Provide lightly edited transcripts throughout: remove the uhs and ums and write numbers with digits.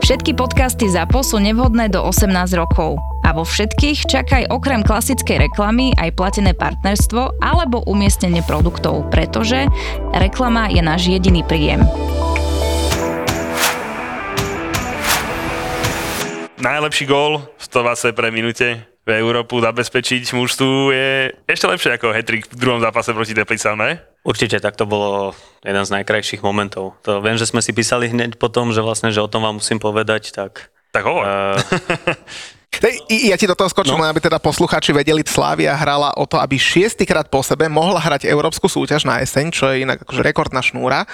Všetky podcasty ZAPO sú nevhodné do 18 rokov a vo všetkých čakaj okrem klasickej reklamy aj platené partnerstvo alebo umiestnenie produktov, pretože reklama je náš jediný príjem. Najlepší gól v 120 pre minúte v Európu zabezpečiť mužstvu je ešte lepšie ako hat-trick v druhom zápase proti Teplicám, ne? Určite, tak to bolo jeden z najkrajších momentov. To viem, že sme si písali hneď potom, že vlastne, že o tom vám musím povedať, tak... Tak hovor. Ja ti do toho skočím, aby teda poslucháči vedeli, Slavia hrala o to, aby 6-krát po sebe mohla hrať európsku súťaž na jeseň, čo je inak akože rekordná šnúra.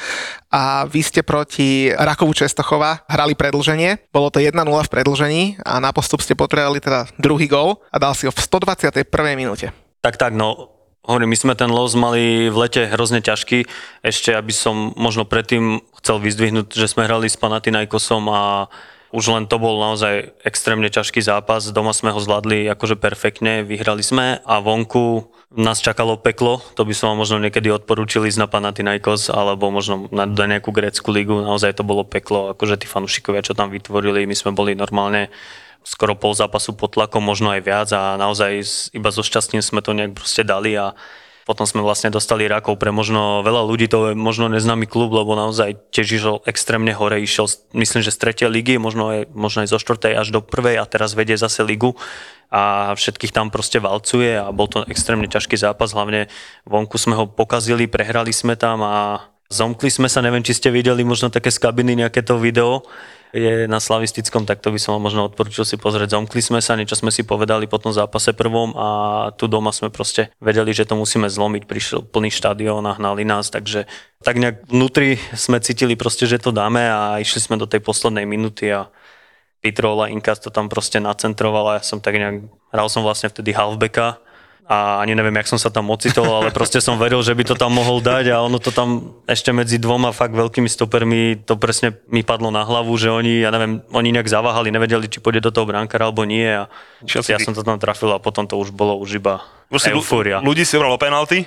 A vy ste proti Rakovu Čestochova hrali predĺženie, bolo to 1-0 v predĺžení a na postup ste potrebovali teda druhý gól a dal si ho v 121. minúte. Tak, no... Hovorím, my sme ten los mali v lete hrozne ťažký. Ešte, aby som možno predtým chcel vyzdvihnúť, že sme hrali s Panathinaikosom a už len to bol naozaj extrémne ťažký zápas. Doma sme ho zvládli akože perfektne, vyhrali sme a vonku nás čakalo peklo. To by som možno niekedy odporúčil ísť na Panathinaikos alebo možno na nejakú grécku ligu. Naozaj to bolo peklo, akože tí fanúšikovia, čo tam vytvorili, my sme boli normálne skoro pol zápasu pod tlakom, možno aj viac a naozaj iba so šťastím sme to nejak proste dali a potom sme vlastne dostali Rakov pre možno veľa ľudí, to je možno neznámy klub, lebo naozaj tiež išiel extrémne hore, išiel myslím, že z 3. ligy, možno aj zo 4. až do 1. a teraz vedie zase ligu a všetkých tam proste valcuje a bol to extrémne ťažký zápas, hlavne vonku sme ho pokazili, prehrali sme tam a zomkli sme sa, neviem, či ste videli možno také z kabiny nejaké to video, je na Slavistickom, tak to by som možno odporúčil si pozrieť. Zomkli sme sa, niečo sme si povedali po tom zápase prvom a tu doma sme proste vedeli, že to musíme zlomiť. Prišiel plný štadión a hnali nás, takže tak nejak vnútri sme cítili proste, že to dáme a išli sme do tej poslednej minúty a Pitrola Inkas to tam proste nacentroval a ja som tak nejak, hral som vlastne vtedy halfbacka a ani neviem, jak som sa tam ocitol, ale proste som veril, že by to tam mohol dať a ono to tam ešte medzi dvoma fakt veľkými stopermi, to presne mi padlo na hlavu, že oni, ja neviem, oni nejak zaváhali, nevedeli, či pôjde do toho brankára alebo nie a ja som to tam trafil a potom to už bolo už iba eufória. Ľudí si obralo penalty?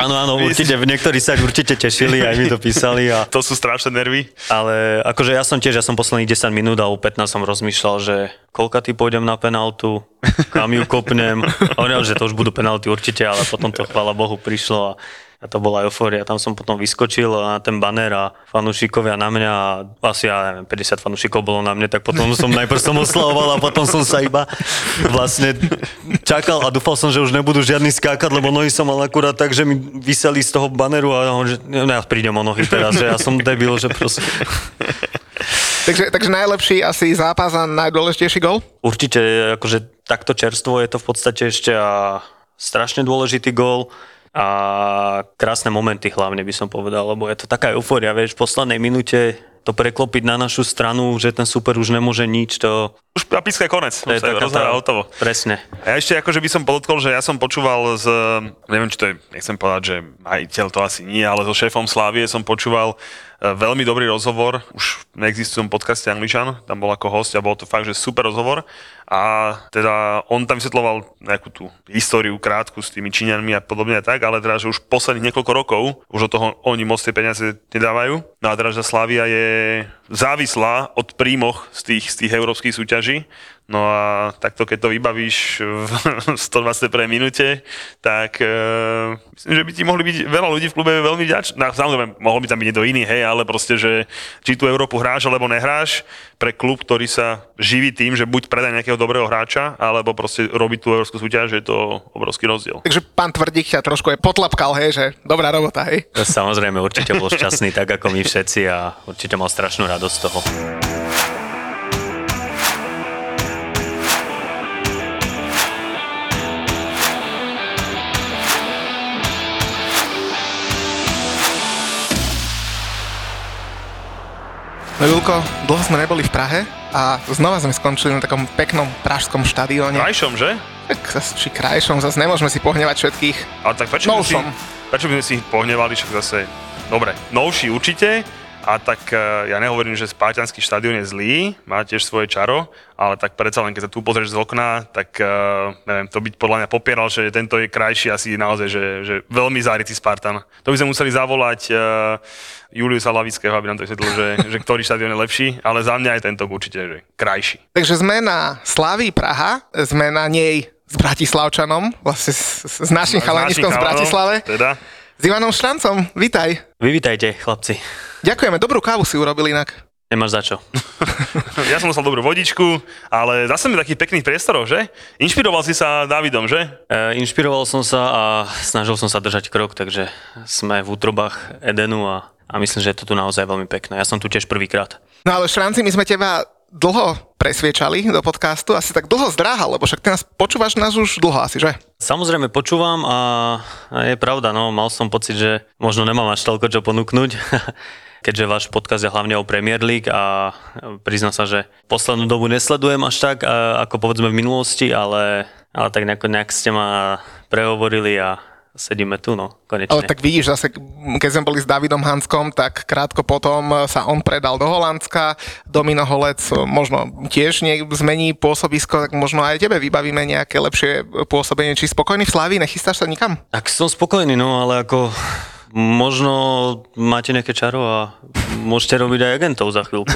Áno, určite, niektorí sa určite tešili, aj mi to písali. A... To sú strašné nervy. Ale akože ja som posledných 10 minút a o 15 som rozmýšľal, že koľka ty pôjdem na penaltu, kam ju kopnem. Hovorím, že to už budú penalty určite, ale potom to chvála Bohu prišlo a to bola eufória. Tam som potom vyskočil na ten banér a fanúšikovia na mňa, asi ja neviem, 50 fanúšikov bolo na mne, tak potom som najprv som oslavoval a potom som sa iba vlastne čakal a dúfal som, že už nebudú žiadny skákať, lebo nohy som mal akurát tak, že mi vyseli z toho banéru a ja prídem o nohy teraz, že ja som debil, že proste... Takže najlepší asi zápas a najdôležitejší gól? Určite, akože takto čerstvo je to v podstate ešte a strašne dôležitý gól a krásne momenty hlavne by som povedal, lebo je to taká eufória, vieš, v poslednej minúte to preklopiť na našu stranu, že ten super už nemôže nič, to... Už na píska je konec, to je rozhráva hotovo. Presne. A ja ešte akože by som podotkol, že ja som počúval neviem, či to je, nechcem povedať, že majiteľ to asi nie, ale so šéfom Slávie som počúval veľmi dobrý rozhovor, už v neexistujúcom podcaste Angličan, tam bol ako host a bol to fakt, že super rozhovor a teda on tam vysvetloval nejakú tú históriu krátku s tými Číňanmi a podobne a tak, ale teda, že už posledných niekoľko rokov už od toho oni moc tie peniaze nedávajú, no a teda, že Slávia je závislá od príjmoch z tých európskych súťaží. No a takto, keď to vybavíš v 120 pre minúte, tak myslím, že by ti mohli byť veľa ľudí v klube veľmi vďačný. No, samozrejme, mohol by tam byť niekto iný, hej, ale proste, že či tú Európu hráš alebo nehráš, pre klub, ktorý sa živí tým, že buď predá nejakého dobrého hráča, alebo proste robí tú európsku súťaž, je to obrovský rozdiel. Takže pán Tvrdík ťa trošku aj potlapkal, hej, že dobrá robota, hej? Samozrejme, určite bol šťastný tak ako my všetci a určite mal strašnú radosť. dosť toho. No Julko, dlho sme neboli v Prahe a znova sme skončili na takom peknom pražskom štadióne. Krajšom, že? Tak zase, či krajšom, zase nemôžeme si pohnevať všetkých. Ale tak prečo by sme si ich pohnevali, však zase, dobre, novší určite. A tak ja nehovorím, že Spartiansky štadión je zlý, má tiež svoje čaro, ale tak predsa len, keď sa tu pozrieš z okna, tak neviem, to byť podľa mňa popieral, že tento je krajší asi naozaj, že veľmi zárytý Spartan. To by sme museli zavolať Juliusa Lavického, aby nám to vysvetlil, že ktorý štadión je lepší, ale za mňa je tento určite že krajší. Takže sme na Slavii Praha, sme na nej s Bratislavčanom, vlastne s našim chalaniskom z Bratislave, teda. S Ivanom Štrancom, vítaj. Vy vítajte, chlapci. Ďakujeme, dobrú kávu si urobil inak. Nemáš za čo. Ja som dostal dobrú vodičku, ale zase mi takých pekných priestorov, že? Inšpiroval si sa Dávidom, že? Inšpiroval som sa a snažil som sa držať krok, takže sme v útrobách Edenu a myslím, že je to tu naozaj veľmi pekné. Ja som tu tiež prvýkrát. No ale Šranci, my sme teba dlho presviečali do podcastu, asi tak dlho zdráhal, lebo však ty nás počúvaš nás už dlho asi, že? Samozrejme počúvam a je pravda, no mal som pocit, že možno nemám až toľko čo ponúknuť, keďže váš podcast je hlavne o Premier League a priznám sa, že poslednú dobu nesledujem až tak, ako povedzme v minulosti, ale tak nejak ste ma prehovorili a sedíme tu, no, konečne. Ale tak vidíš, zase, keď sme boli s Davidom Hanskom, tak krátko potom sa on predal do Holandska, Domino Holec možno tiež zmení pôsobisko, tak možno aj tebe vybavíme nejaké lepšie pôsobenie. Či spokojný v Slavii, nechystáš sa nikam? Tak som spokojný, no, ale ako možno máte nejaké čaro a môžete robiť aj agentov za chvíľku.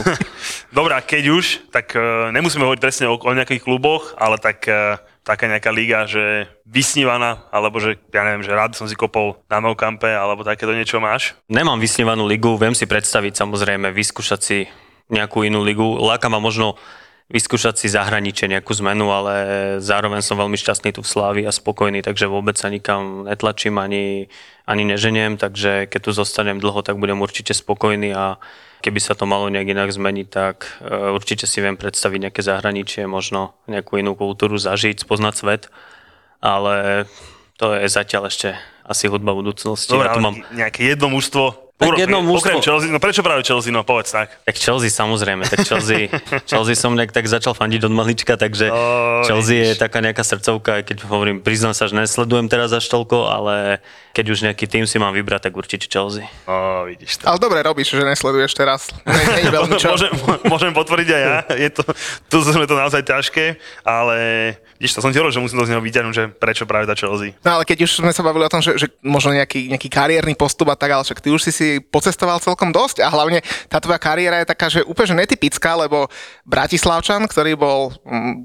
Dobre, keď už, tak nemusíme hovoriť presne o nejakých kluboch, ale tak taká nejaká liga, že vysnívaná, alebo že, ja neviem, že rád som si kopol na mojom kampe, alebo takéto niečo máš? Nemám vysnívanú ligu, viem si predstaviť samozrejme, vyskúšať si nejakú inú ligu. Láka ma možno vyskúšať si zahraničie nejakú zmenu, ale zároveň som veľmi šťastný tu v Slávii a spokojný, takže vôbec sa nikam netlačím, ani neženiem, takže keď tu zostanem dlho, tak budem určite spokojný a keby sa to malo nejak inak zmeniť, tak určite si viem predstaviť nejaké zahraničie, možno nejakú inú kultúru zažiť, spoznať svet, ale to je zatiaľ ešte asi hudba budúcnosti. Dobre, ale mám nejaké jedno mužstvo. Okrem Chelsea, no prečo práve Chelsea, no povedz tak. Tak Chelsea samozrejme, tak Chelsea som nejak tak začal fandiť od malička, takže Chelsea je taká nejaká srdcovka, keď hovorím, priznám sa, že nesledujem teraz až toľko, ale keď už nejaký tým si mám vybrať, tak určite Chelsea. Vidíš to. Ale dobre robíš, že nesleduješ teraz. Ne veľmi čo. Môžem potvrdiť aj ja, je to sme to naozaj ťažké, ale vidíš to, som ti hovoril, že musím to z neho vyťahnuť, že prečo práve tá Chelsea. No ale keď už sme sa bavili o tom, že možno nejaký kariérny postup a tak, ale však ty už si pocestoval celkom dosť a hlavne tá tvoja kariéra je taká, že úplne netypická, lebo Bratislavčan, ktorý bol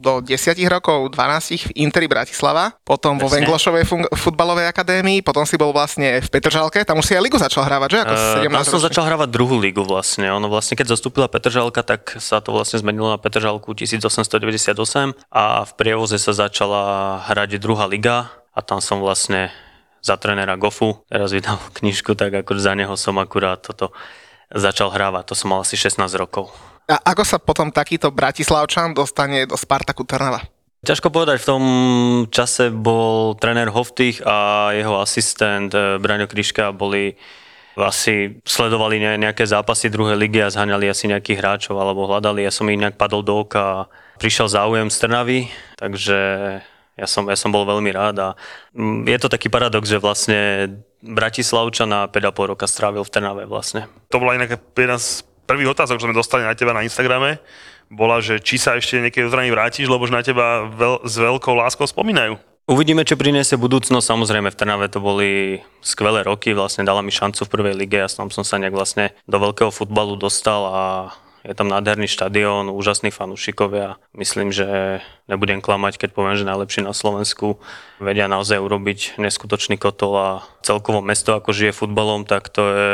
do 10 rokov, 12 v Interi Bratislava, potom vo Venglošovej futbalovej akadémii, potom si bol vlastne v Petržalke, tam už si aj ligu začal hrávať, že? Ako 17 tam som začal hrávať druhú ligu vlastne, ono vlastne keď zastúpila Petržalka, tak sa to vlastne zmenilo na Petržalku 1898 a v Prievoze sa začala hrať druhá liga a tam som vlastne za trénera Gofu, teraz vydal knižku, tak ako za neho som akurát toto začal hrávať, to som mal asi 16 rokov. A ako sa potom takýto Bratislavčan dostane do Spartaku Trnava? Ťažko povedať, v tom čase bol tréner Hoftich a jeho asistent Braňo Kryška asi sledovali nejaké zápasy druhej ligy a zháňali asi nejakých hráčov alebo hľadali, ja som ich nejak padol do oka a prišiel záujem z Trnavy, takže Ja som bol veľmi rád a je to taký paradox, že vlastne Bratislavčan a 5,5 roka strávil v Trnave vlastne. To bola inak jedna z prvých otázok, čo sme dostali na teba na Instagrame, bola, že či sa ešte niekedy do Trnavy vrátiš, lebo že na teba s veľkou láskou spomínajú. Uvidíme, čo priniesie budúcnosť. Samozrejme, v Trnave to boli skvelé roky, vlastne dala mi šancu v prvej lige a tam som sa nejak vlastne do veľkého futbalu dostal a je tam nádherný štadión, úžasní fanúšikovia. Myslím, že nebudem klamať, keď poviem, že najlepší na Slovensku. Vedia naozaj urobiť neskutočný kotol a celkovo mesto, ako žije futbalom, tak to je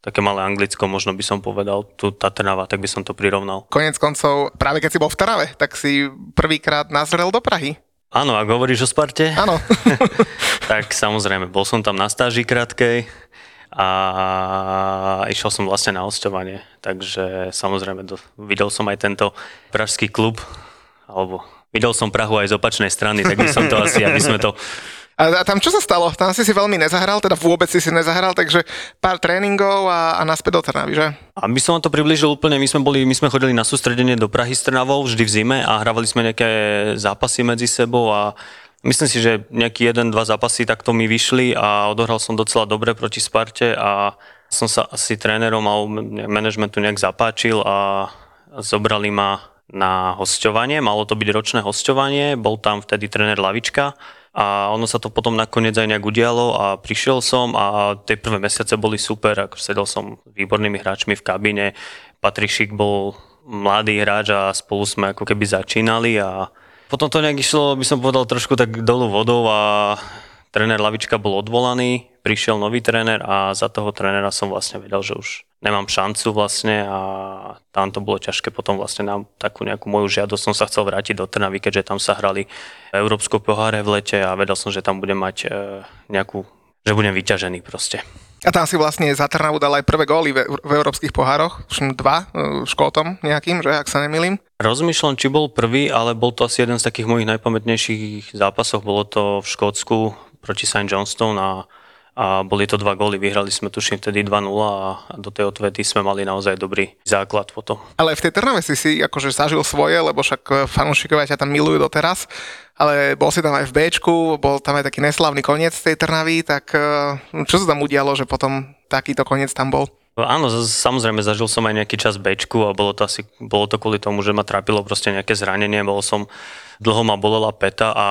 také malé Anglicko, možno by som povedal, tá Trnava, tak by som to prirovnal. Koniec koncov, práve keď si bol v Trnave, tak si prvýkrát nazrel do Prahy. Áno, ak hovoríš o Sparte? Áno. Tak samozrejme, bol som tam na stáži krátkej. a išiel som vlastne na hosťovanie, takže samozrejme videl som aj tento pražský klub, alebo videl som Prahu aj z opačnej strany, tak by som to asi, aby sme to... A tam čo sa stalo? Tam si veľmi nezahral, teda vôbec si nezahral, takže pár tréningov a naspäť do Trnavy, že? A my som vám to priblížil úplne, my sme chodili na sústredenie do Prahy s Trnavou vždy v zime a hrávali sme nejaké zápasy medzi sebou a myslím si, že nejaký 1-2 zápasy takto mi vyšli a odohral som docela dobre proti Sparte a som sa asi trénerom a manažmentu nejak zapáčil a zobrali ma na hosťovanie. Malo to byť ročné hosťovanie, bol tam vtedy tréner Lavička a ono sa to potom nakoniec aj nejak udialo a prišiel som a tie prvé mesiace boli super, ako sedel som s výbornými hráčmi v kabíne, Patrišik bol mladý hráč a spolu sme ako keby začínali a potom to nejak išlo, by som povedal, trošku tak dolu vodou a tréner Lavička bol odvolaný, prišiel nový tréner a za toho trénera som vlastne vedel, že už nemám šancu vlastne a tam to bolo ťažké potom vlastne na takú nejakú moju žiadosť som sa chcel vrátiť do Trnavy, keďže tam sa hrali Európsku poháre v lete a vedel som, že tam budem mať nejakú, že budem vyťažený proste. A tam si vlastne za Trnavu dal aj prvé góly v európskych pohároch, už 2, Škótom nejakým, že, ak sa nemýlim. Rozmýšľam, či bol prvý, ale bol to asi jeden z takých mojich najpamätnejších zápasov. Bolo to v Škótsku proti St. Johnstone a boli to 2 góly. Vyhrali sme tuším vtedy 2-0 a do tej odvety sme mali naozaj dobrý základ potom. Ale v tej Trnave si akože zažil svoje, lebo však fanúšikovia ťa tam milujú doteraz. Ale bol si tam aj v Bčku, bol tam aj taký neslavný koniec tej Trnavy, tak čo sa tam udialo, že potom takýto koniec tam bol? Áno, samozrejme, zažil som aj nejaký čas Bčku a bolo to kvôli tomu, že ma trápilo proste nejaké zranenie, dlho ma bolela peta a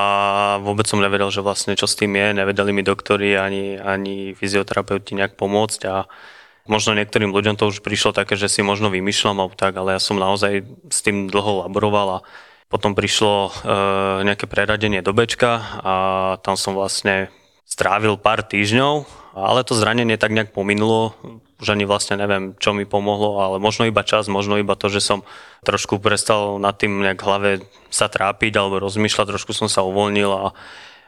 vôbec som nevedel, že vlastne čo s tým je, nevedeli mi doktori ani fyzioterapeuti nejak pomôcť a možno niektorým ľuďom to už prišlo také, že si možno vymýšľam a tak, ale ja som naozaj s tým dlho laboroval a potom prišlo nejaké preradenie do Bčka a tam som vlastne strávil pár týždňov, ale to zranenie tak nejak pominulo, už ani vlastne neviem, čo mi pomohlo, ale možno iba čas, možno iba to, že som trošku prestal nad tým nejak hlave sa trápiť alebo rozmýšľať, trošku som sa uvoľnil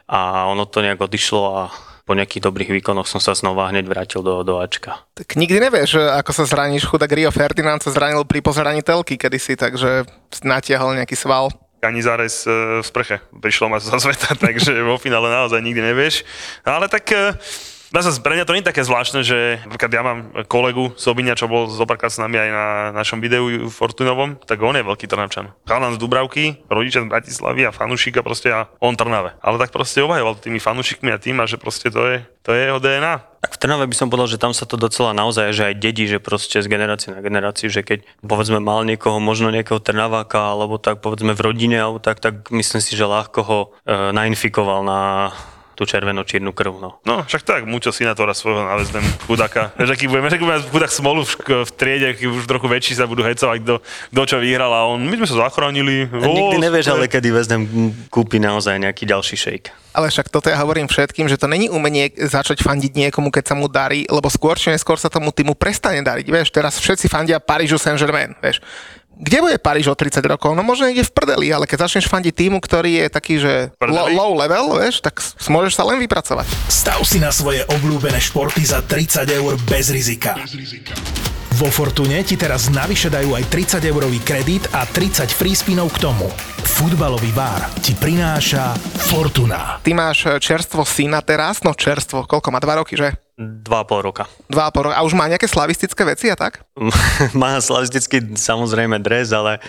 a ono to nejak odišlo a po nejakých dobrých výkonoch som sa znova hneď vrátil do Ačka. Tak nikdy nevieš, ako sa zraníš. Chudák Rio Ferdinand sa zranil pri pozeraní telky kedysi, takže natiahol nejaký sval. Ani zárez v sprche. Prišlo ma sa zveta, takže vo finále naozaj nikdy nevieš. Ale tak... Pre mňa to nie je také zvláštne, že napríklad ja mám kolegu Sobiňa, čo bol zopárkrát s nami aj na našom videu Fortunovom, tak on je veľký Trnavčan. Chalan z Dubravky, rodičia z Bratislavy a fanúšik proste a on Trnave. Ale tak proste obhajoval tými fanúšikmi a tým a že proste to je jeho DNA. Tak v Trnave by som povedal, že tam sa to docela naozaj, že aj dedí, že proste z generácie na generáciu, že keď povedzme mal niekoho, možno nejakého Trnaváka alebo tak povedzme v rodine alebo tak myslím si, že ľahko ho nainfikoval na tú červeno-čiernu krv, no. No, však tak, mučo sinátora svojho návezdem chudáka. Vieš, aký budeme mať chudák smolu v triede, keď už trochu väčší sa budú hecovať, kto čo vyhral a on, my sme sa zachránili. Nikdy nevieš, ale kedy väzdem kúpi naozaj nejaký ďalší šejk. Ale však toto ja hovorím všetkým, že to není umenie začať fandiť niekomu, keď sa mu darí, lebo skôr či neskôr sa tomu týmu prestane dariť, vieš. Teraz všetci fandia Parížu Saint-Germain, vieš. Kde bude Paríž o 30 rokov? No možno niekde v prdeli, ale keď začneš fandiť týmu, ktorý je taký, že low level, vieš, tak môžeš sa len vypracovať. Stav si na svoje obľúbené športy za 30 € bez rizika. Vo Fortune ti teraz navyše dajú aj 30 € kredit a 30 free spinov k tomu. Futbalový bar ti prináša Fortuna. Ty máš čerstvo syna teraz, no čerstvo, koľko má, 2 roky, že? 2,5 roka. 2,5 roka. A už má nejaké slavistické veci a tak? Má slavistický samozrejme dres, ale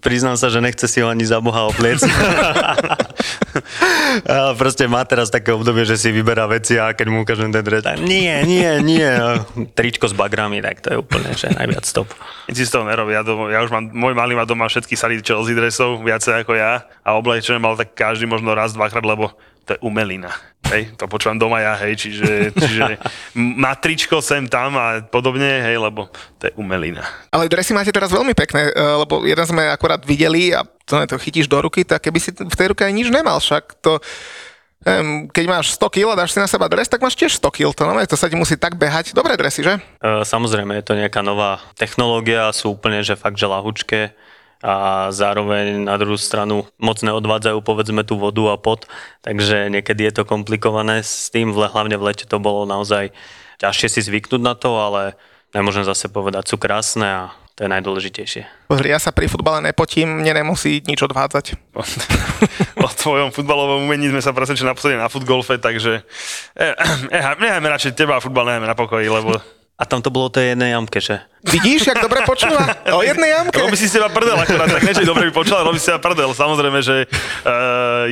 priznám sa, že nechce si ho ani za Boha opliec. Proste má teraz také obdobie, že si vyberá veci a keď mu ukážem ten dres, nie. Tričko s bagrami, tak to je úplne, že najviac top. Nic si z toho nerobí. Ja už mám, môj malý má doma všetky sady Chelsea dresov, viacej ako ja a oblečené mal tak každý možno raz, dvakrát, lebo to je umelina. Hej, to počúvam doma ja, hej, čiže matričko sem tam a podobne, hej, lebo to je umelina. Ale dresy máte teraz veľmi pekné, lebo jeden sme akurát videli a to chytíš do ruky, tak keby si v tej ruke aj nič nemal, však to... Keď máš 100 kg a dáš si na seba dres, tak máš tiež 100 kg, to sa ti musí tak behať. Dobré dresy, že? Samozrejme, je to nejaká nová technológia, sú úplne, že fakt, že ľahučké. A zároveň na druhú stranu moc neodvádzajú povedzme tú vodu a pot, takže niekedy je to komplikované s tým, hlavne v lete to bolo naozaj ťažšie si zvyknúť na to, ale nemôžem zase povedať, sú krásne a to je najdôležitejšie. Pozri, ja sa pri futbale nepotím, mne nemusí nič odvádzať. O tvojom futbalovom umení sme sa presvedčili naposledy na futgolfe, takže nechajme radšej teba a futbal nechajme na pokoji, lebo... A tam to bolo o tej jednej jamke, že? Vidíš, jak dobre počula? O jednej jamke? Robí si z teba prdel akorát, tak niečo dobre by počula, robí si z teba prdel. Samozrejme, že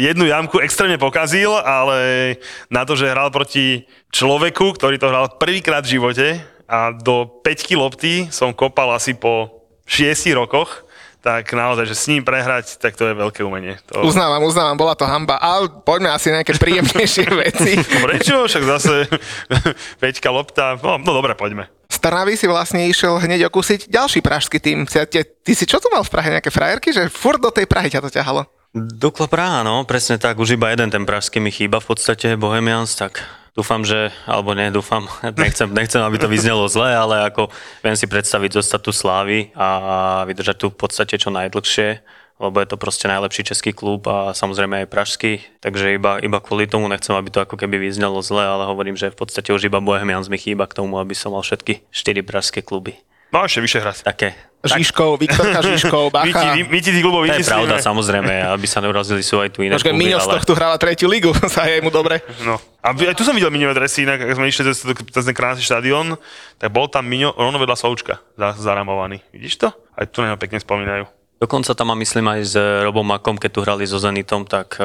jednu jamku extrémne pokazil, ale na to, že hral proti človeku, ktorý to hral prvýkrát v živote, a do 5 lopty som kopal asi po 6 rokoch, tak naozaj, že s ním prehrať, tak to je veľké umenie. To... Uznávam, bola to hanba, ale poďme asi nejaké príjemnejšie veci. Dobre, čo? Však zase 5 lopta, no dobre, poďme. Z Trnavy si vlastne išiel hneď okúsiť ďalší pražský tým. Ty si čo tu mal v Prahe, nejaké frajerky, že furt do tej Prahy ťa to ťahalo? Dukla Praha, no, presne tak, už iba jeden ten pražský mi chýba v podstate, Bohemians, tak... Dúfam, že, alebo nedúfam, nechcem, aby to vyznelo zle, ale ako viem si predstaviť zostať tu slávy a vydržať tu v podstate čo najdlhšie, lebo je to proste najlepší český klub a samozrejme aj pražský, takže iba kvôli tomu nechcem, aby to ako keby vyznelo zle, ale hovorím, že v podstate už iba Bohemians mi chýba k tomu, aby som mal všetky 4 pražské kluby. No ešte Vyšehrad. Také. Žižkov, Viktorka Žižkov, Bacha. My ti tí klubov vymyslíme. To je pravda, samozrejme, aby sa neurazili, sú aj tu iné. Počkaj, Miňo z tohto hráva 3. ligu, sa jej mu dobre. No. A aj tu som videl Miňové dresy, inak ak sme išli cez ten krásny štadión, tak bol tam Miňo rovno vedľa Součka zaramovaný. Vidíš to? Aj tu na neho pekne spomínajú. Dokonca tam myslím aj s Robom Makom, keď tu hrali so Zenitom, tak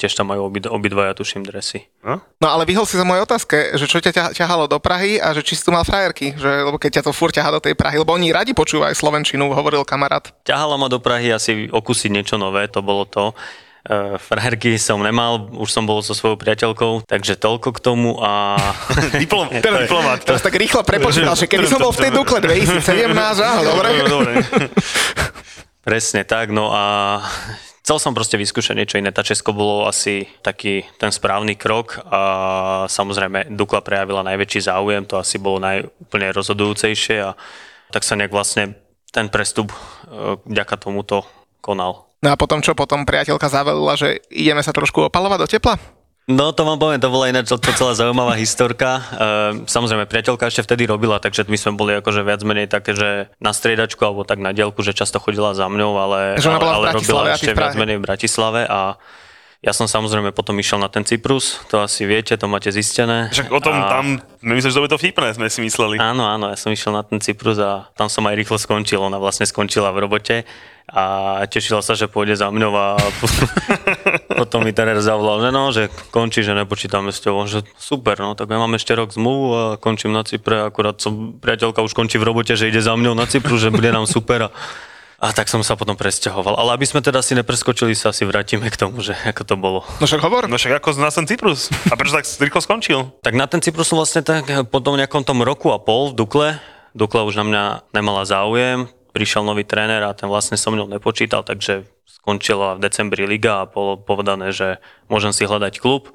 tiež tam majú obidvaja tuším dresy. No ale vyhol si za moje otázke, že čo ťa ťahalo do Prahy a že či si tu mal frajerky, že, lebo keď ťa to furt ťahá do tej Prahy, lebo oni radi počúvajú slovenčinu, hovoril kamarát. Ťahalo ma do Prahy asi okúsiť niečo nové, to bolo to. Frajerky som nemal, už som bol so svojou priateľkou, takže toľko k tomu a... Diplomát. Teraz tak rýchlo prepočítal, že kedy som bol v tej Dukle 2017, áno, dobre? Presne tak, no a chcel som proste vyskúšať niečo iné. Tá Česko bolo asi taký ten správny krok a samozrejme Dukla prejavila najväčší záujem, to asi bolo úplne rozhodujúcejšie a tak sa nejak vlastne ten prestup vďaka tomuto konal. No a potom čo? Potom priateľka zavelila, že ideme sa trošku opalovať do tepla? No to vám poviem, to bola ináč to celá zaujímavá historka. Samozrejme, priateľka ešte vtedy robila, takže my sme boli akože viac menej také, že na striedačku alebo tak na diaľku, že často chodila za mňou, ale robila ešte viac menej v Bratislave a ja som samozrejme potom išiel na ten Cyprus, to asi viete, to máte zistené. Však o tom tam, myslím, že to by to vtipné, sme si mysleli. Áno, ja som išiel na ten Cyprus a tam som aj rýchlo skončil, ona vlastne skončila v robote a tešila sa, že pôjde za mňou a potom mi trenér zavolal, že no, že končí, že nepočítame s tebou, že super, no tak ja mám ešte rok zmluvu a končím na Cypre, akurát som, priateľka už končí v robote, že ide za mňou na Cypru, že bude nám super a tak som sa potom presťahoval. Ale aby sme teda si nepreskočili, sa asi vrátime k tomu, že ako to bolo. No však hovor. No však ako na ten Cyprus. A prečo tak rýchlo skončil? Tak na ten Cyprus som vlastne tak po tom nejakom tom roku a pol v Dukle. Dukla už na mňa nemala záujem. Prišiel nový tréner a ten vlastne so mnou nepočítal, takže skončila v decembri liga a bolo povedané, že môžem si hľadať klub.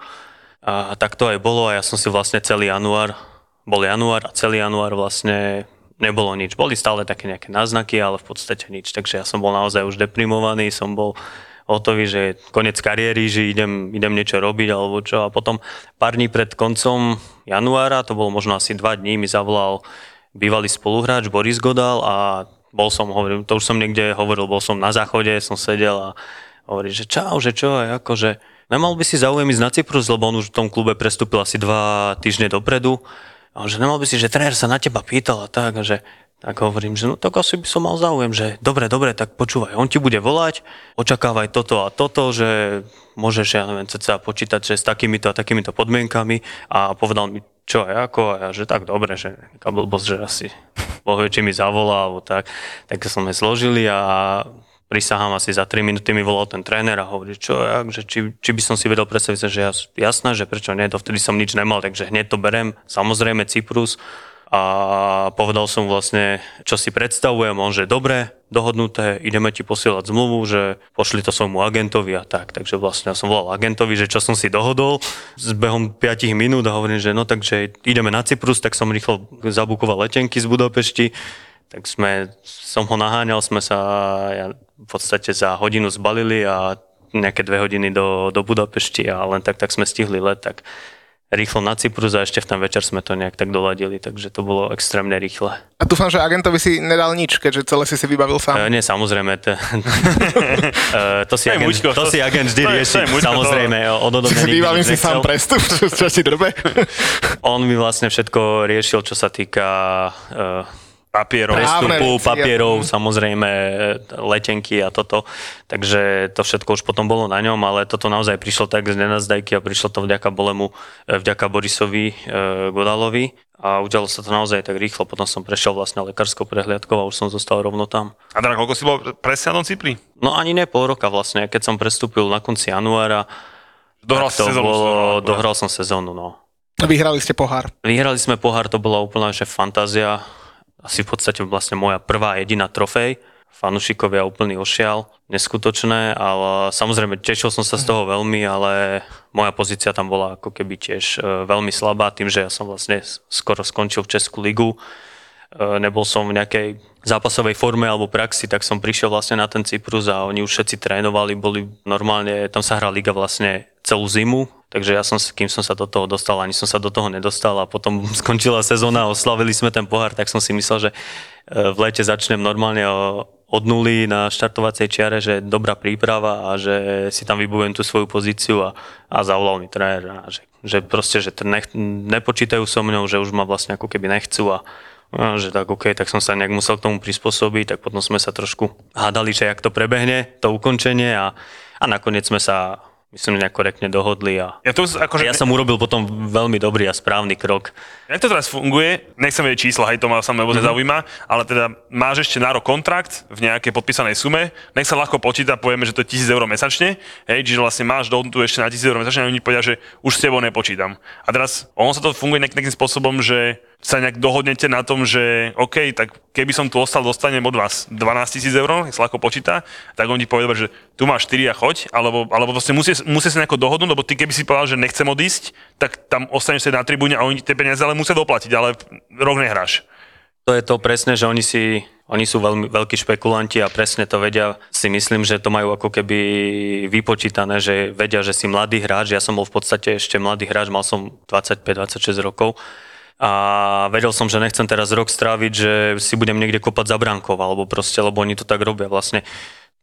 A tak to aj bolo a ja som si vlastne celý január vlastne nebolo nič. Boli stále také nejaké náznaky, ale v podstate nič. Takže ja som bol naozaj už deprimovaný, som bol hotový, že koniec kariéry, že idem niečo robiť alebo čo. A potom pár dní pred koncom januára, to bolo možno asi 2 dní, mi zavolal bývalý spoluhráč Boris Godal a bol som, hovorím, to už som niekde hovoril, bol som na záchode, som sedel a hovorí, že čau, že čo, akože nemal by si záujem ísť na Cyprus, lebo on už v tom klube prestúpil asi 2 týždne dopredu. A že nemal by si, že tréner sa na teba pýtal a tak, a že tak hovorím, že no tak asi by som mal záujem, že dobre, tak počúvaj, on ti bude volať, očakávaj toto a toto, že môžeš, ja neviem, cca počítať, že s takýmito a takýmito podmienkami a povedal mi, čo aj ako a ja, že tak dobre, že nejaká blbosť, že asi bohvie, či mi zavolá alebo tak, tak sme složili a prisahám asi za 3 minúty mi volal ten tréner a hovorí, či by som si vedel predstaviť, že jasné, že prečo nie, to vtedy som nič nemal, takže hneď to berem, samozrejme Cyprus a povedal som vlastne, čo si predstavujem, on, že dobre, dohodnuté, ideme ti posielať zmluvu, že pošli to svojmu agentovi a tak, takže vlastne ja som volal agentovi, že čo som si dohodol s behom 5 minút a hovorím, že no takže ideme na Cyprus, tak som rýchlo zabukoval letenky z Budapešti, tak som ho naháňal, sme sa v podstate za hodinu zbalili a nejaké 2 hodiny do Budapešti a len tak sme stihli let, tak rýchlo na Cyprus a ešte v ten večer sme to nejak tak doladili, takže to bolo extrémne rýchle. A dúfam, že agentovi si nedal nič, keďže celé si vybavil sám. Nie, samozrejme. To si agent vždy rieši, samozrejme. Vybavím si sám prestup, čo ti drbe. On mi vlastne všetko riešil, čo sa týka papierov, prestupu, papierov, samozrejme letenky a toto. Takže to všetko už potom bolo na ňom, ale toto naozaj prišlo tak z nenazdajky a prišlo to vďaka Borisovi Godalovi a udialo sa to naozaj tak rýchlo. Potom som prešiel vlastne lekárskou prehliadkou a už som zostal rovno tam. A teda koľko si bol presne na Cypri? No ani ne, pol roka vlastne, keď som prestúpil na konci januára. Dohral som sezónu, no. Vyhrali ste pohár. Vyhrali sme pohár, to bola úplná fantázia. Asi v podstate vlastne moja prvá jediná trofej. Fanúšikovia úplný ošial, neskutočné, ale samozrejme tešil som sa z toho veľmi, ale moja pozícia tam bola ako keby tiež veľmi slabá, tým, že ja som vlastne skoro skončil v Českú ligu, nebol som v nejakej zápasovej forme alebo praxi, tak som prišiel vlastne na ten Cyprus a oni už všetci trénovali, boli normálne, tam sa hrá liga vlastne celú zimu, takže ja som, kým som sa do toho dostal, ani som sa do toho nedostal a potom skončila sezóna, oslavili sme ten pohár, tak som si myslel, že v lete začnem normálne od nuly na štartovacej čiare, že dobrá príprava a že si tam vybudujem tú svoju pozíciu a zavolal mi tréner, že proste, že nepočítajú so mnou, že už ma vlastne ako keby nechcú a že tak OK, tak som sa nejak musel k tomu prispôsobiť, tak potom sme sa trošku hádali, že jak to prebehne, to ukončenie a nakoniec sme sa myslím, nejak korektne dohodli ja som urobil potom veľmi dobrý a správny krok. Jak to teraz funguje? Nechcem vedieť čísla, hej, to ma sa nezaujíma, ale teda máš ešte nárok kontrakt v nejakej podpísanej sume, nech sa ľahko počíta, povieme, že to je 1000 € mesačne, hej, čiže vlastne máš dohodnutú ešte na 1000 € mesačne a oni povedia, že už s tebou nepočítam. A teraz ono sa to funguje nejakým spôsobom, že sa nejak dohodnete na tom, že OK, tak keby som tu ostal, dostanem od vás 12 000 €, keď sa ľahko počíta, tak on ti povie, že tu máš 4 a choď, alebo vlastne musia sa nejako dohodnúť, lebo ty keby si povedal, že nechcem odísť, tak tam ostaneš sa na tribúne a oni tie peniaze ale musia doplatiť, ale rok nehráš. To je to presne, že oni sú veľkí špekulanti a presne to vedia, si myslím, že to majú ako keby vypočítané, že vedia, že si mladý hráč, ja som bol v podstate ešte mladý hráč, mal som 25-26 rokov, a vedel som, že nechcem teraz rok stráviť, že si budem niekde kopať za bránkou, alebo proste, lebo oni to tak robia vlastne.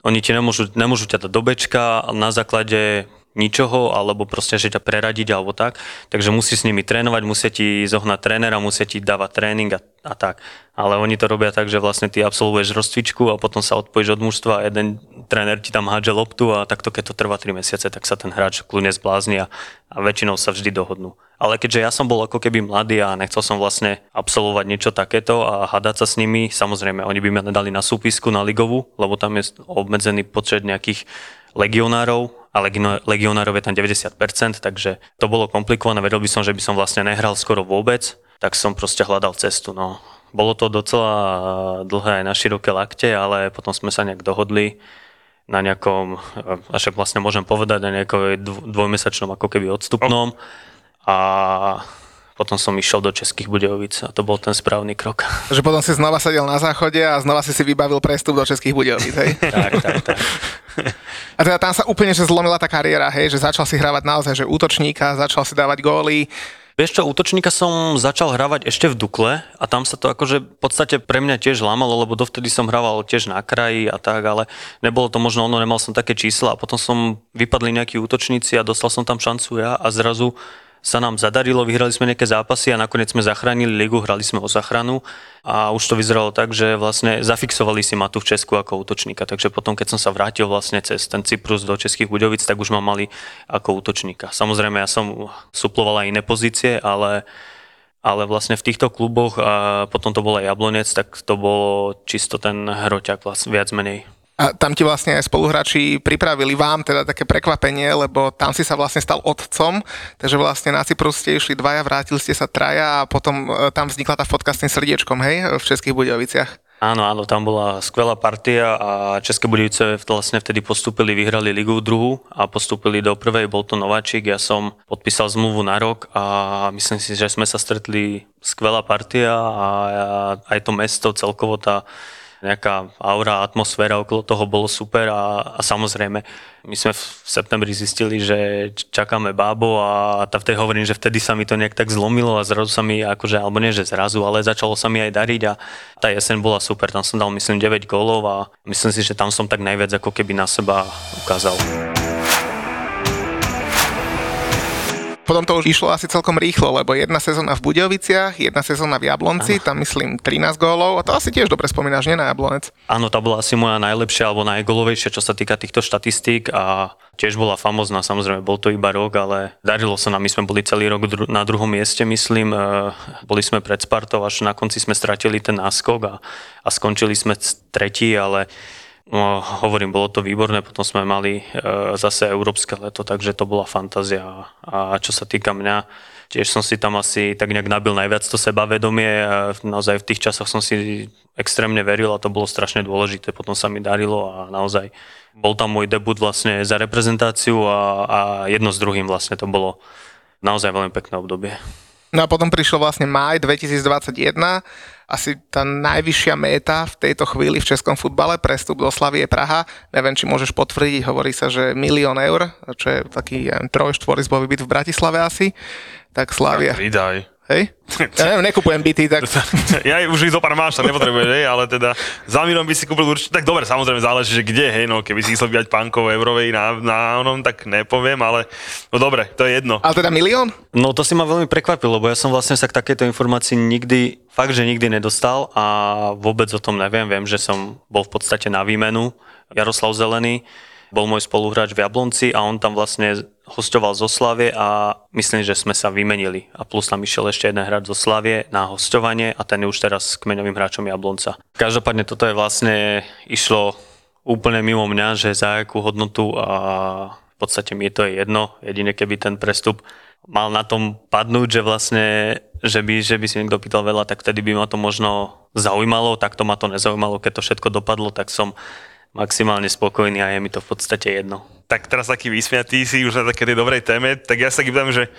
Oni ti nemôžu ťa dať do bečka na základe ničoho, alebo proste, že ťa preradiť, alebo tak. Takže musí s nimi trénovať, musia ti zohnať trénera, musia ti dávať tréning a tak. Ale oni to robia tak, že vlastne ty absolvuješ rozcvičku a potom sa odpojíš od mužstva a jeden tréner ti tam hádže loptu a takto, keď to trvá 3 mesiace, tak sa ten hráč kľudne zblázni a väčšinou sa vždy dohodnú. Ale keďže ja som bol ako keby mladý a nechcel som vlastne absolvovať niečo takéto a hádať sa s nimi, samozrejme, oni by ma nedali na súpisku, na ligovú, lebo tam je obmedzený počet nejakých legionárov, ale legionárov je tam 90%, takže to bolo komplikované, vedel by som, že by som vlastne nehral skoro vôbec, tak som proste hľadal cestu, no. Bolo to docela dlhé aj na široké lakte, ale potom sme sa nejak dohodli na nejakom, až vlastne môžem povedať, na nejakom dvojmesačnom ako keby odstupnom a potom som išiel do Českých Budějovic a to bol ten správny krok. Takže potom si znova sedel na záchode a znova si vybavil prestup do Českých Budějovic, hej? Tak. A teda tam sa úplne že zlomila tá kariéra, hej? Že začal si hrávať naozaj že útočníka, začal si dávať góly. Vieš čo, útočníka som začal hrávať ešte v Dukle a tam sa to akože v podstate pre mňa tiež lámalo, lebo dovtedy som hrával tiež na kraji a tak, ale nebolo to možno ono, nemal som také čísla a potom som vypadli nejakí útočníci a dostal som tam šancu ja a zrazu sa nám zadarilo, vyhrali sme nejaké zápasy a nakoniec sme zachránili ligu, hrali sme o záchranu a už to vyzeralo tak, že vlastne zafixovali si ma tu v Česku ako útočníka, takže potom, keď som sa vrátil vlastne cez ten Cyprus do Českých Budějovic, tak už ma mali ako útočníka. Samozrejme, ja som suploval aj iné pozície, ale vlastne v týchto kluboch, a potom to bol aj Jablonec, tak to bolo čisto ten hroťak vlastne, viac menej. A tam ti vlastne aj spoluhráči pripravili vám teda také prekvapenie, lebo tam si sa vlastne stal otcom, takže vlastne na Cyprus ste išli dvaja, vrátili ste sa traja a potom tam vznikla tá fotka s tým srdiečkom, hej, v Českých Budějoviciach. Áno, tam bola skvelá partia a České Budějovice vlastne vtedy postúpili, vyhrali ligu druhú a postúpili do prvej, bol to nováčik, ja som podpísal zmluvu na rok a myslím si, že sme sa stretli skvelá partia a aj to mesto celkovo tá nejaká aura, atmosféra okolo toho bolo super a samozrejme, my sme v septembri zistili, že čakáme bábo a vtedy hovorím, že vtedy sa mi to nejak tak zlomilo a zrazu sa mi, akože, alebo nie, že zrazu, ale začalo sa mi aj dariť a tá jeseň bola super, tam som dal myslím 9 gólov a myslím si, že tam som tak najviac ako keby na seba ukázal. Potom to už išlo asi celkom rýchlo, lebo jedna sezóna v Budejoviciach, jedna sezóna v Jablonci, tam myslím 13 gólov a to asi tiež dobre spomínaš, nie, na Jablonec? Áno, tá bola asi moja najlepšia alebo najgólovejšia, čo sa týka týchto štatistík a tiež bola famózna, samozrejme, bol to iba rok, ale darilo sa nám, my sme boli celý rok na druhom mieste, myslím, boli sme pred Spartou, až na konci sme stratili ten náskok a skončili sme tretí, ale no, hovorím, bolo to výborné, potom sme mali zase európske leto, takže to bola fantázia. A čo sa týka mňa, tiež som si tam asi tak nejak nabil najviac to sebavedomie. Naozaj v tých časoch som si extrémne veril a to bolo strašne dôležité. Potom sa mi darilo a naozaj bol tam môj debut vlastne za reprezentáciu a jedno s druhým vlastne to bolo naozaj veľmi pekné obdobie. No a potom prišiel vlastne máj 2021, asi tá najvyššia méta v tejto chvíli v českom futbale, prestup do Slavie Praha. Neviem, či môžeš potvrdiť, hovorí sa, že 1 000 000 eur, čo je taký trojštvorizbový byt v Bratislave asi, tak Slavia. Vydaj. Hej? Ja neviem, nekupujem byty, tak... Ja už ich zopár máš, tak nepotrebuješ, hej, ale teda za milión by si kúpil určite, tak dobre, samozrejme záleží, že kde, hej, no keby si chcel bývať pánkov eurovej na onom, tak nepoviem, ale no dobre, to je jedno. Ale teda 1 000 000? No to si ma veľmi prekvapilo, lebo ja som vlastne sa k takejto informácii nikdy, fakt, že nikdy nedostal a vôbec o tom neviem, viem, že som bol v podstate na výmenu, Jaroslav Zelený, bol môj spoluhráč v Jablonci a on tam vlastne hosťoval zo Slavie a myslím, že sme sa vymenili. A plus tam išiel ešte jeden hráč zo Slavie na hosťovanie a ten je už teraz kmeňovým hráčom Jablonca. Každopádne toto je vlastne išlo úplne mimo mňa, že za akú hodnotu a v podstate mi to je jedno. Jedine keby ten prestup mal na tom padnúť, že vlastne že by si niekto pýtal veľa, tak vtedy by ma to možno zaujímalo, tak to ma to nezaujímalo. Keď to všetko dopadlo, tak som maximálne spokojný a je mi to v podstate jedno. Tak teraz taký vysmiatý si už na také tej dobrej téme, tak ja sa kýptam, že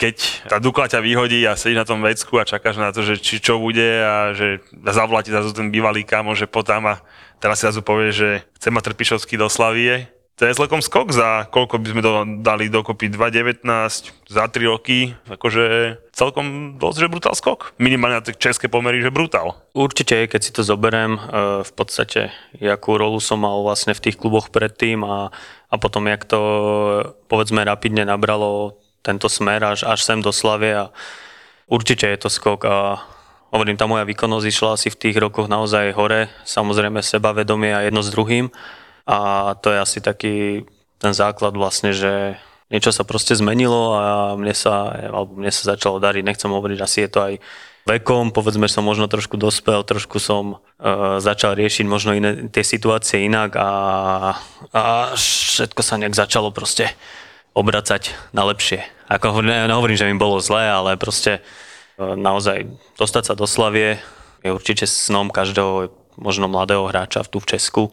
keď tá Dukla ťa vyhodí a sedíš na tom vecku a čakáš na to, že či čo bude a že zavláti zrazu ten bývalý kámo, že potám a teraz si zrazu povie, že chce ma Trpišovský do Slavie. To je celkom skok, za koľko by sme dali dokopy 2019 za 3 roky, akože celkom dosť, že brutál skok. Minimálne na české pomery, že brutál. Určite, keď si to zoberiem, v podstate, jakú rolu som mal vlastne v tých kluboch predtým a potom, jak to, povedzme, rapidne nabralo tento smer až sem do Slavie a určite je to skok a hovorím, tá moja výkonnosť išla asi v tých rokoch naozaj hore, samozrejme sebavedomie a jedno s druhým. A to je asi taký ten základ vlastne, že niečo sa proste zmenilo a mne sa začalo dariť. Nechcem hovoriť, asi je to aj vekom, povedzme, že som možno trošku dospel, trošku som začal riešiť možno iné tie situácie inak a všetko sa nejak začalo proste obracať na lepšie. Ako nehovorím, že mi bolo zlé, ale proste naozaj dostať sa do Slavie je určite snom každého možno mladého hráča tu v Česku.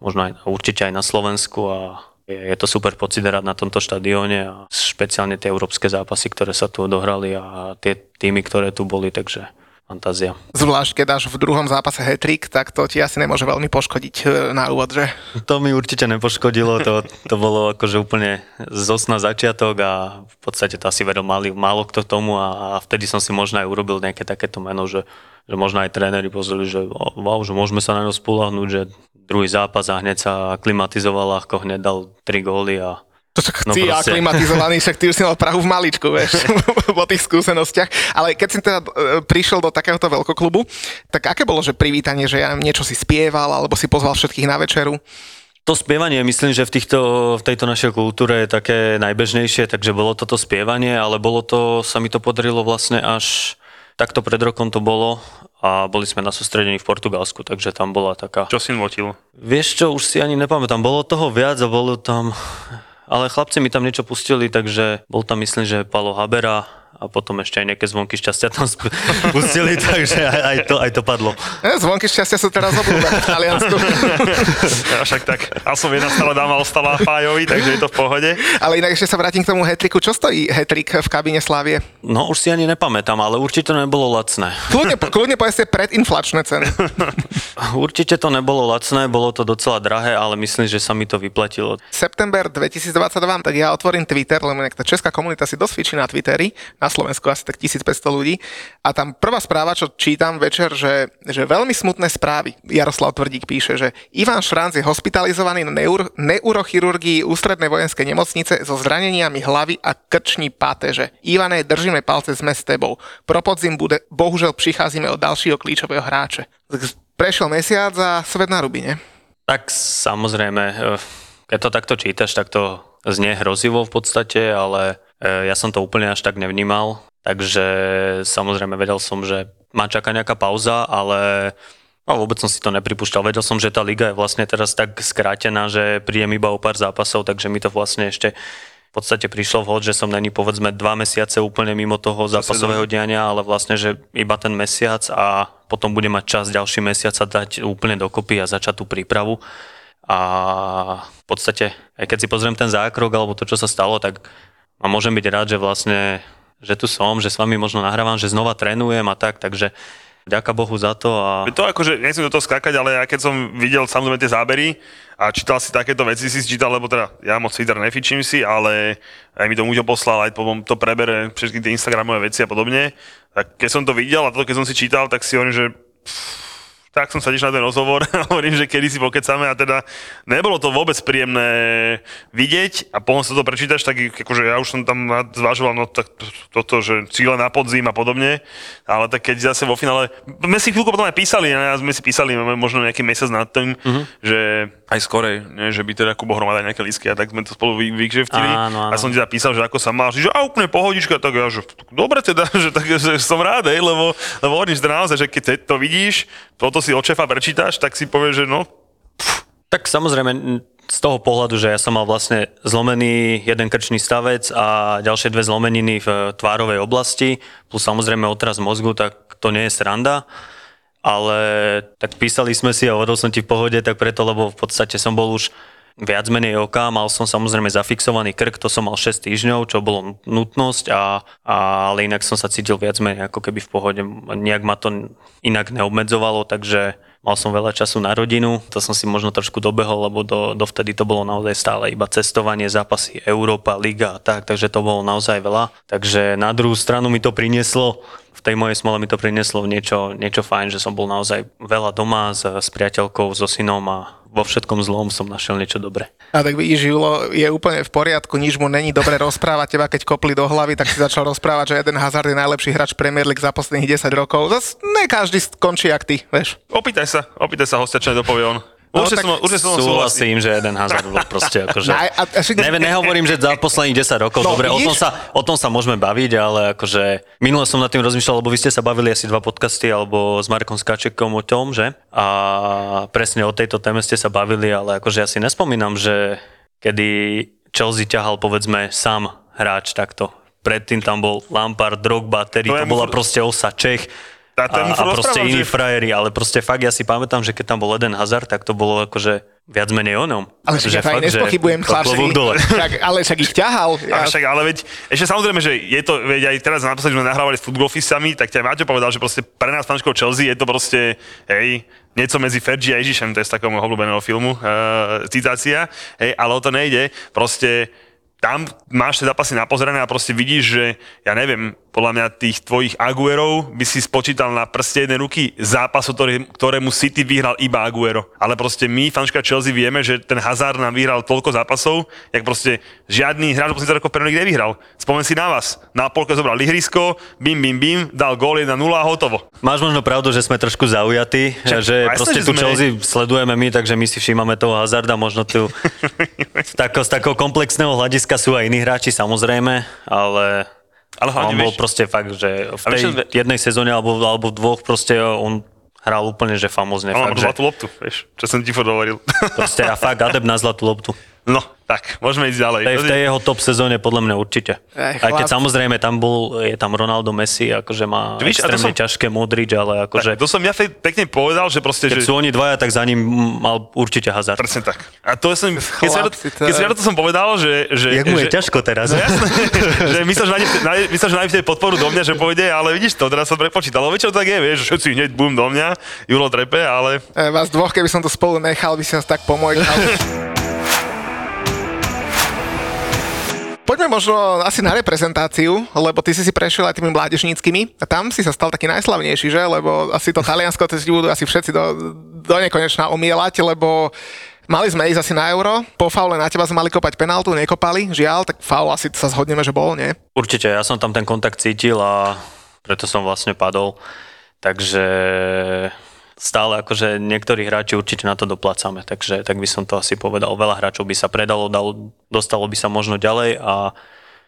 Možno aj, určite aj na Slovensku a je to super pocit hrať na tomto štadióne a špeciálne tie európske zápasy, ktoré sa tu odohrali a tie týmy, ktoré tu boli, takže fantázia. Zvlášť, keď až v druhom zápase hat-trick, tak to ti asi nemôže veľmi poškodiť na úvod, že? To mi určite nepoškodilo, to bolo akože úplne zosna začiatok a v podstate to asi vedel málo kto tomu a vtedy som si možno aj urobil nejaké takéto meno, že možno aj tréneri pozreli, že wow, že môžeme sa na ňo spoľahnúť, že druhý zápas a hneď sa aklimatizoval, ako hneď dal 3 góly a... To tak no ty proste. Aklimatizovaný, však ty už si mal Prahu v maličku, vieš, po tých skúsenostiach. Ale keď si teda prišiel do takéhoto veľkoklubu, tak aké bolo, že privítanie, že ja niečo si spieval, alebo si pozval všetkých na večeru? To spievanie, myslím, že v tejto našej kultúre je také najbežnejšie, takže bolo toto spievanie, ale bolo to, sa mi to podarilo vlastne až... Takto pred rokom to bolo a boli sme na sústredení v Portugalsku, takže tam bola taká... Čo si nvotil? Vieš čo, už si ani nepamätám, bolo toho viac a bolo tam... Ale chlapci mi tam niečo pustili, takže bol tam myslím, že Palo Habera a potom ešte aj nejaké zvonky šťastia tam pustili, takže aj to padlo. Zvonky šťastia sú teraz obľúbené v Taliansku. Ja, však tak, a som jedna stará dáma ostala Pájovi, takže je to v pohode. Ale inak ešte sa vrátim k tomu hat-tricku. Čo stojí hat-trick v kabíne Slávie? No už si ani nepamätám, ale určite nebolo lacné. Kľudne povedzte predinflačné ceny. Určite to nebolo lacné, bolo to docela drahé, ale myslím, že sa mi to vyplatilo. September 2022, tak ja otvorím Twitter, lebo nejaká česká komunita si dosť fičí na Twitteri, na Slovensku asi tak 1500 ľudí. A tam prvá správa, čo čítam večer, že veľmi smutné správy. Jaroslav Tvrdík píše, že Ivan Šranc je hospitalizovaný na neurochirurgii Ústrednej vojenskej nemocnice so zraneniami hlavy a krční páteže. Ivane, držíme palce, sme s tebou. Pro podzim bohužiaľ pricházíme o ďalšieho kľúčového hráča. Prešiel mesiac a svet na ruby, ne? Tak samozrejme, keď to takto čítaš, tak to znie hrozivo v podstate, ale ja som to úplne až tak nevnímal. Takže samozrejme vedel som, že ma čaká nejaká pauza, ale vôbec som si to nepripúšťal. Vedel som, že tá liga je vlastne teraz tak skrátená, že príjem iba o pár zápasov, takže mi to vlastne ešte v podstate prišlo vhod, že som není povedzme 2 mesiace úplne mimo toho zápasového diania, ale vlastne, že iba ten mesiac a potom budem mať čas ďalší mesiac sa dať úplne dokopy a začať tú prípravu. A v podstate, aj keď si pozriem ten zákrok alebo to, čo sa stalo, tak a môžem byť rád, že vlastne, že tu som, že s vami možno nahrávam, že znova trénujem a tak, takže ďaká Bohu za to. A to akože, nechcem do toho skákať, ale ja keď som videl samozrejme tie zábery a čítal si takéto veci, si čítal, lebo teda ja moc Twitter nefičím si, ale aj mi to Muďo poslal, aj potom to prebere všetky tie Instagramové veci a podobne. Tak keď som to videl a toto keď som si čítal, tak si hovorím, že tak som sa tiež na ten rozhovor a hovorím, že kedy si pokecáme a teda nebolo to vôbec príjemné vidieť a potom sa to prečítaš, tak akože ja už som tam zvažoval, no tak toto, že cíle na podzim a podobne, ale tak keď zase vo finále, my si chvíľko potom aj písali, možno nejaký mesiac nad tým, že aj skorej, nie, že by teda Kubo Hromada nejaké lístky a tak sme to spolu vykšeftili a som ti zapísal, že ako sa mal, že a úplne pohodička, tak ja, že dobre teda, že som rád, lebo hovorím, že naozaj, že keď to vidíš, toto si od šéfa prečítaš, tak si povieš, že no. Tak samozrejme z toho pohľadu, že ja som mal vlastne zlomený jeden krčný stavec a ďalšie 2 zlomeniny v tvárovej oblasti, plus samozrejme otras mozgu, tak to nie je sranda. Ale tak písali sme si a hovoril som ti v pohode, tak preto, lebo v podstate som bol už viac menej oka, mal som samozrejme zafixovaný krk, to som mal 6 týždňov, čo bolo nutnosť, ale inak som sa cítil viac menej ako keby v pohode, nejak ma to inak neobmedzovalo, takže mal som veľa času na rodinu, to som si možno trošku dobehol, lebo dovtedy to bolo naozaj stále iba cestovanie, zápasy Európa, Liga a tak, takže to bolo naozaj veľa, takže na druhú stranu mi to prinieslo. V tej mojej smole mi to prinieslo niečo fajn, že som bol naozaj veľa doma s priateľkou, so synom a vo všetkom zlom som našiel niečo dobré. A tak vidíš, Julo je úplne v poriadku, nič mu není dobre rozprávať teba, keď kopli do hlavy, tak si začal rozprávať, že Eden Hazard je najlepší hráč Premier League za posledných 10 rokov. Zas ne každý skončí jak ty, vieš. Opýtaj sa hostia, čo dopovie on. Určite som súhlasím, že Eden Hazard bol proste akože. Nehovorím, že za posledných 10 rokov, no, dobre, o tom sa môžeme baviť, ale akože minule som nad tým rozmýšľal, lebo vy ste sa bavili asi 2 podcasty alebo s Markom Skáčekom o tom, že? A presne o tejto téme ste sa bavili, ale akože ja si nespomínam, že kedy Chelsea ťahal povedzme sám hráč takto. Predtým tam bol Lampard, Drogba, Terry, to bola proste osa Čech. A proste iní frajeri, ale proste fakt ja si pamätám, že keď tam bol Eden Hazard, tak to bolo akože viac menej o ňom. Ale však ja nespochybujem chlapších, ale však ich ťahal. Ja. Ale veď, ešte samozrejme, že je to, veď aj teraz naposledy, že sme nahrávali s futgolfistami, tak ťa Maťo povedal, že proste pre nás fanškou Chelsea je to proste, hej, niečo medzi Fergie a Ježišem, to je z takého môjho obľúbeného filmu, citácia, hej, ale o to nejde, proste tam máš tie zápasy napozerané a proste vidíš, že, ja neviem, podľa mňa tých tvojich Aguerov by si spočítal na prste jednej ruky zápasu, ktorému City vyhral iba Aguero. Ale proste my, fanška Chelsea, vieme, že ten Hazard nám vyhral toľko zápasov, jak proste žiadny hráč do posledných rokov Premier League nevyhral. Spomen si na vás. Na polke zobral ihrisko, bim, bim, bim, dal gól 1-0 a hotovo. Máš možno pravdu, že sme trošku zaujatí, že proste tu Chelsea sledujeme my, takže my si všímame toho Hazarda, možno tu z takého komplexného hľadiska sú aj iní hráči, samozrejme, ale on bol proste fakt, že v tej jednej sezóne alebo dvoch proste on hral úplne, že famózne. Ale fakt, zlatú loptu, vieš, čo som ti hovoril. Proste ja fakt adept na zlatú loptu. No, tak, môžeme ísť ďalej. V tej jeho top sezóne podľa mňa určite. Aj keď samozrejme tam bol, je tam Ronaldo, Messi, akože má extrémne ťažké Modrič, ale akože... Tak, to som ja pekne povedal, že proste... Keď sú oni dvaja, tak za ním mal určite Hazard. Presne tak. A to som... Keď som povedal, že... Jak mu je ťažko teraz. No jasné, že myslíš, že nájde vtedy podporu do mňa, že povede, ale vidíš to, teraz som prepočítal. Ale väčšinou to tak je, vieš, všetci hneď bum do mňa, Julo trepe, ale... Vás dvoch, keby som to spolu nechal, by som tak pomôjkal. Poďme možno asi na reprezentáciu, lebo ty si prešiel aj tými mládežníckymi a tam si sa stal taký najslavnejší, že? Lebo asi to Taliansko, to si budú asi všetci do nekonečna omielať, lebo mali sme ísť asi na Euro, po faule na teba sme mali kopať penáltu, nekopali, žiaľ, tak faul asi sa zhodneme, že bol, nie? Určite, ja som tam ten kontakt cítil a preto som vlastne padol, takže... Stále akože niektorí hráči určite na to doplácame, takže tak by som to asi povedal. Veľa hráčov by sa predalo, dostalo by sa možno ďalej a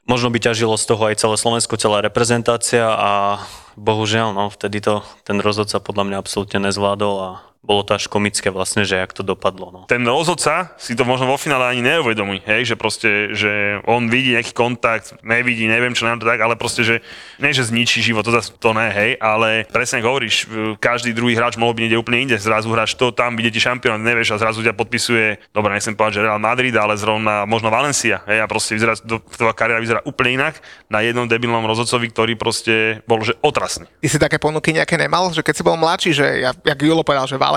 možno by ťažilo z toho aj celé Slovensko, celá reprezentácia a bohužiaľ, no vtedy to ten rozhodca podľa mňa absolútne nezvládol a bolo to až komické vlastne, že jak to dopadlo. No. Ten rozhodca si to možno vo finále ani neuvedomí, hej, že proste, že on vidí nejaký kontakt, nevidí, neviem čo nám to tak, ale proste, že nie, že zničí život, to zase to ne, hej, ale presne hovoríš, každý druhý hráč mohol byť niekde úplne inde, zrazu hráš to, tam vidíte šampión, nevieš a zrazu ťa podpisuje, dobre, nechcem povedať, že Real Madrid, ale zrovna možno Valencia, hej, a proste vyzerá, tvoja kariéra vyzerá úplne inak na jednom debilnom rozhodcovi, ktorý proste bol, že otrasný. Ty si také ponuky nejaké nemal, že keď si bol mladší, že jak Julo povedal, že Valencia,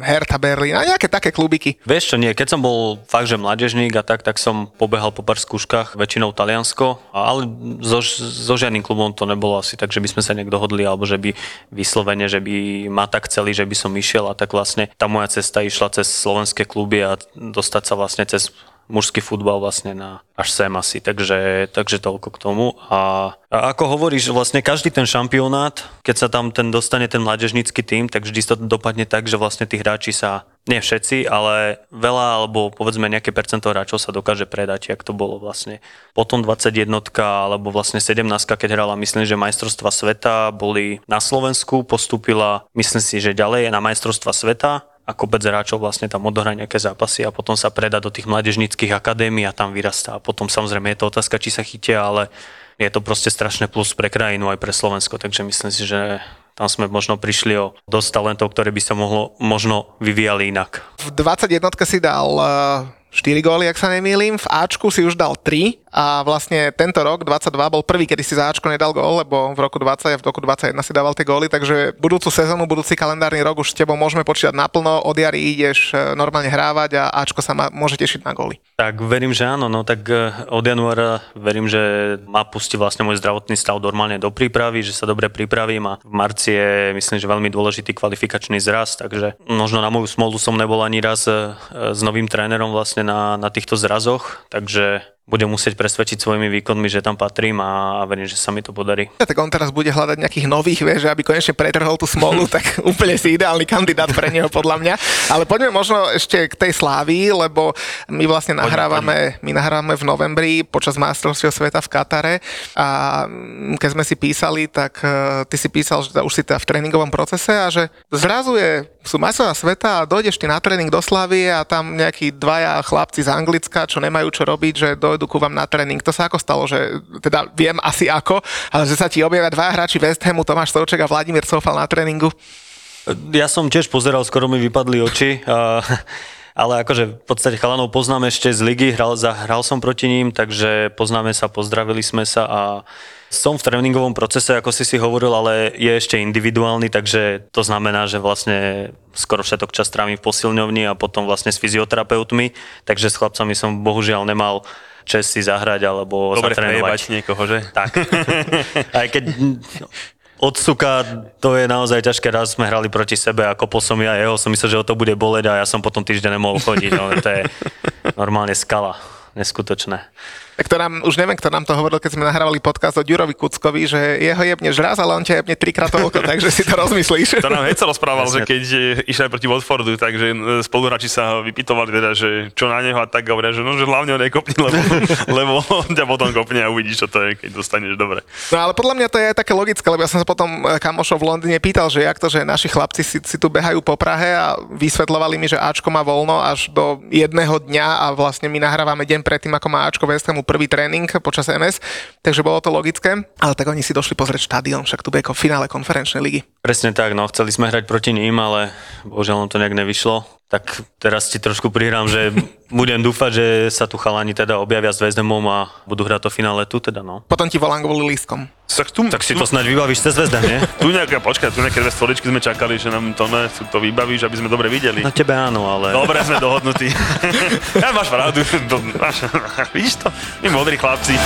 Hertha Berlin a nejaké také klubiky. Vieš čo, nie, keď som bol fakt, že mládežník a tak som pobehal po pár skúškach, väčšinou Taliansko, ale so žiadnym klubom to nebolo asi tak, že by sme sa nejak dohodli, alebo že by vyslovene, že by ma tak chceli, že by som išiel a tak vlastne tá moja cesta išla cez slovenské kluby a dostať sa vlastne cez mužský futbal vlastne na až sem asi, takže toľko k tomu. A ako hovoríš, vlastne každý ten šampionát, keď sa tam dostane ten mládežnícky tím, tak vždy to dopadne tak, že vlastne tí hráči sa, nie všetci, ale veľa, alebo povedzme nejaké percento hráčov sa dokáže predať, jak to bolo vlastne. Potom 21-ka, alebo vlastne 17-ka, keď hrala, myslím, že majstrovstvá sveta boli na Slovensku, postúpila, myslím si, že ďalej na majstrovstvá sveta, a kopec hráčov vlastne tam odohrá nejaké zápasy a potom sa predá do tých mládežníckych akadémií a tam vyrastá. A potom samozrejme je to otázka, či sa chytia, ale je to proste strašné plus pre krajinu aj pre Slovensko, takže myslím si, že tam sme možno prišli o dosť talentov, ktoré by sa možno vyvíjali inak. V 21-tke si dal 4 góly, ak sa nemýlim, v Ačku si už dal 3 a vlastne tento rok, 22, bol prvý, kedy si za Ačko nedal gól, lebo v roku 20 a v roku 21 si dával tie góly, takže budúcu sezónu, budúci kalendárny rok už s tebou môžeme počítať naplno, od jary ideš normálne hrávať a Ačko sa môže tešiť na góly. Tak verím, že áno, no tak od januára verím, že ma pustí vlastne môj zdravotný stav normálne do prípravy, že sa dobre pripravím a v marci je, myslím, že veľmi dôležitý kvalifikačný zraz, takže možno na moju smolu som nebol ani raz s novým trénerom vlastne na týchto zrazoch, takže budem musieť presvedčiť svojimi výkonmi, že tam patrím a verím, že sa mi to podarí. Tak on teraz bude hľadať nejakých nových, vieš, aby konečne pretrhol tú smolu, tak úplne si ideálny kandidát pre neho podľa mňa. Ale poďme možno ešte k tej Slávii, lebo my vlastne nahrávame v novembri počas majstrovstiev sveta v Katare a keď sme si písali, tak ty si písal, že už si v tréningovom procese a že zrazu sú majstrovstvá sveta a dojdeš ty na tréning do Slávie a tam nejakí dvaja chlapci z Anglicka, čo nemajú čo robiť, že dojdu ku vám na tréning. To sa ako stalo, že teda viem asi ako, ale že sa ti objavia dvaja hráči West Hamu, Tomáš Souček a Vladimír Coufal na tréningu? Ja som tiež pozeral, skoro mi vypadli oči. Ale akože v podstate chalanov poznám ešte z ligy, hral som proti ním, takže poznáme sa, pozdravili sme sa a som v tréningovom procese, ako si hovoril, ale je ešte individuálny, takže to znamená, že vlastne skoro všetok čas trávim v posilňovni a potom vlastne s fyzioterapeutmi, takže s chlapcami som bohužiaľ nemal čas si zahrať alebo zatrénovať. Dobre niekoho, že? Tak. Aj keď... Od suka to je naozaj ťažké, raz sme hrali proti sebe, ako posom ja jeho, som myslel, že ho to bude boleť a ja som potom týždeň nemohol chodiť, no to je normálne skala. neskutočné. Už neviem, kto nám to hovoril, keď sme nahrávali podcast o Ďurovi Kuckovi, že jeho jebneš raz, ale on ťa jebne trikrát toľko, takže si to rozmyslíš. To nám Heco rozprával, že keď išli proti Watfordu, takže spoluhráči sa vypytovali teda, že čo na neho a tak hovoria, že nože hlavne ho nekopni, lebo on ťa potom kopne a uvidíš, čo to je, keď dostaneš dobre. No ale podľa mňa to je také logické, lebo ja som sa potom kamošov v Londýne pýtal, že jak to, že naši chlapci si tu behajú po Prahe a vysvetľovali mi, že Ačko má voľno až do jedného dňa a vlastne my nahrávame deň predtým, ako má Ačko West Hamu prvý tréning počas MS, takže bolo to logické, ale tak oni si došli pozrieť štadión, však tu bude ako finále konferenčnej ligy. Presne tak, no chceli sme hrať proti ním, ale bohužiaľ nám to nejak nevyšlo, tak teraz ti trošku prihrám, že budem dúfať, že sa tu chalani teda objavia s West Hamom a budú hrať to finále tu teda, no. Potom ti volám kvôli lístkom. Tak si to snáď vybavíš cez West Ham, nie? Tu nejaké dve stoličky sme čakali, že nám to vybavíš, aby sme dobre videli. No tebe áno, ale... Dobre, sme dohodnutí. Ja máš pravdu. Vidíš to? My modrí chlapci.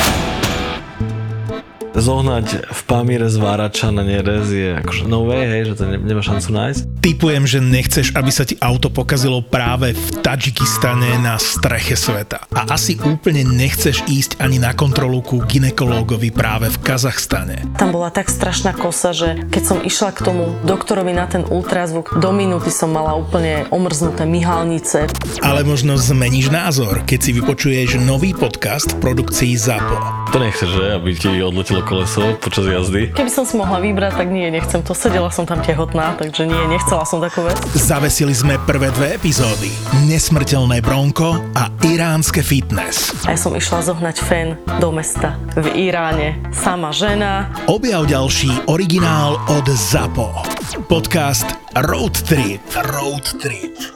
Zohnať v Pamíre zvárača na nerez je akože no way, hej, že to nemá šancu nájsť. Tipujem, že nechceš, aby sa ti auto pokazilo práve v Tadžikistane na streche sveta. A asi úplne nechceš ísť ani na kontrolu ku gynekológovi práve v Kazachstane. Tam bola tak strašná kosa, že keď som išla k tomu doktorovi na ten ultrazvuk, do minúty som mala úplne omrznuté myhalnice. Ale možno zmeníš názor, keď si vypočuješ nový podcast v produkcii ZAPO. To nechceš, že? Aby ti odletelo koleso počas jazdy. Keby som si mohla vybrať, tak nie, nechcem to. Sedela som tam tehotná, takže nie, nechcela som takú vec. Zavesili sme prvé dve epizódy. Nesmrteľné bronko a iránske fitness. A ja som išla zohnať fén do mesta v Iráne. Sama žena. Objav ďalší originál od ZAPO. Podcast Road Trip.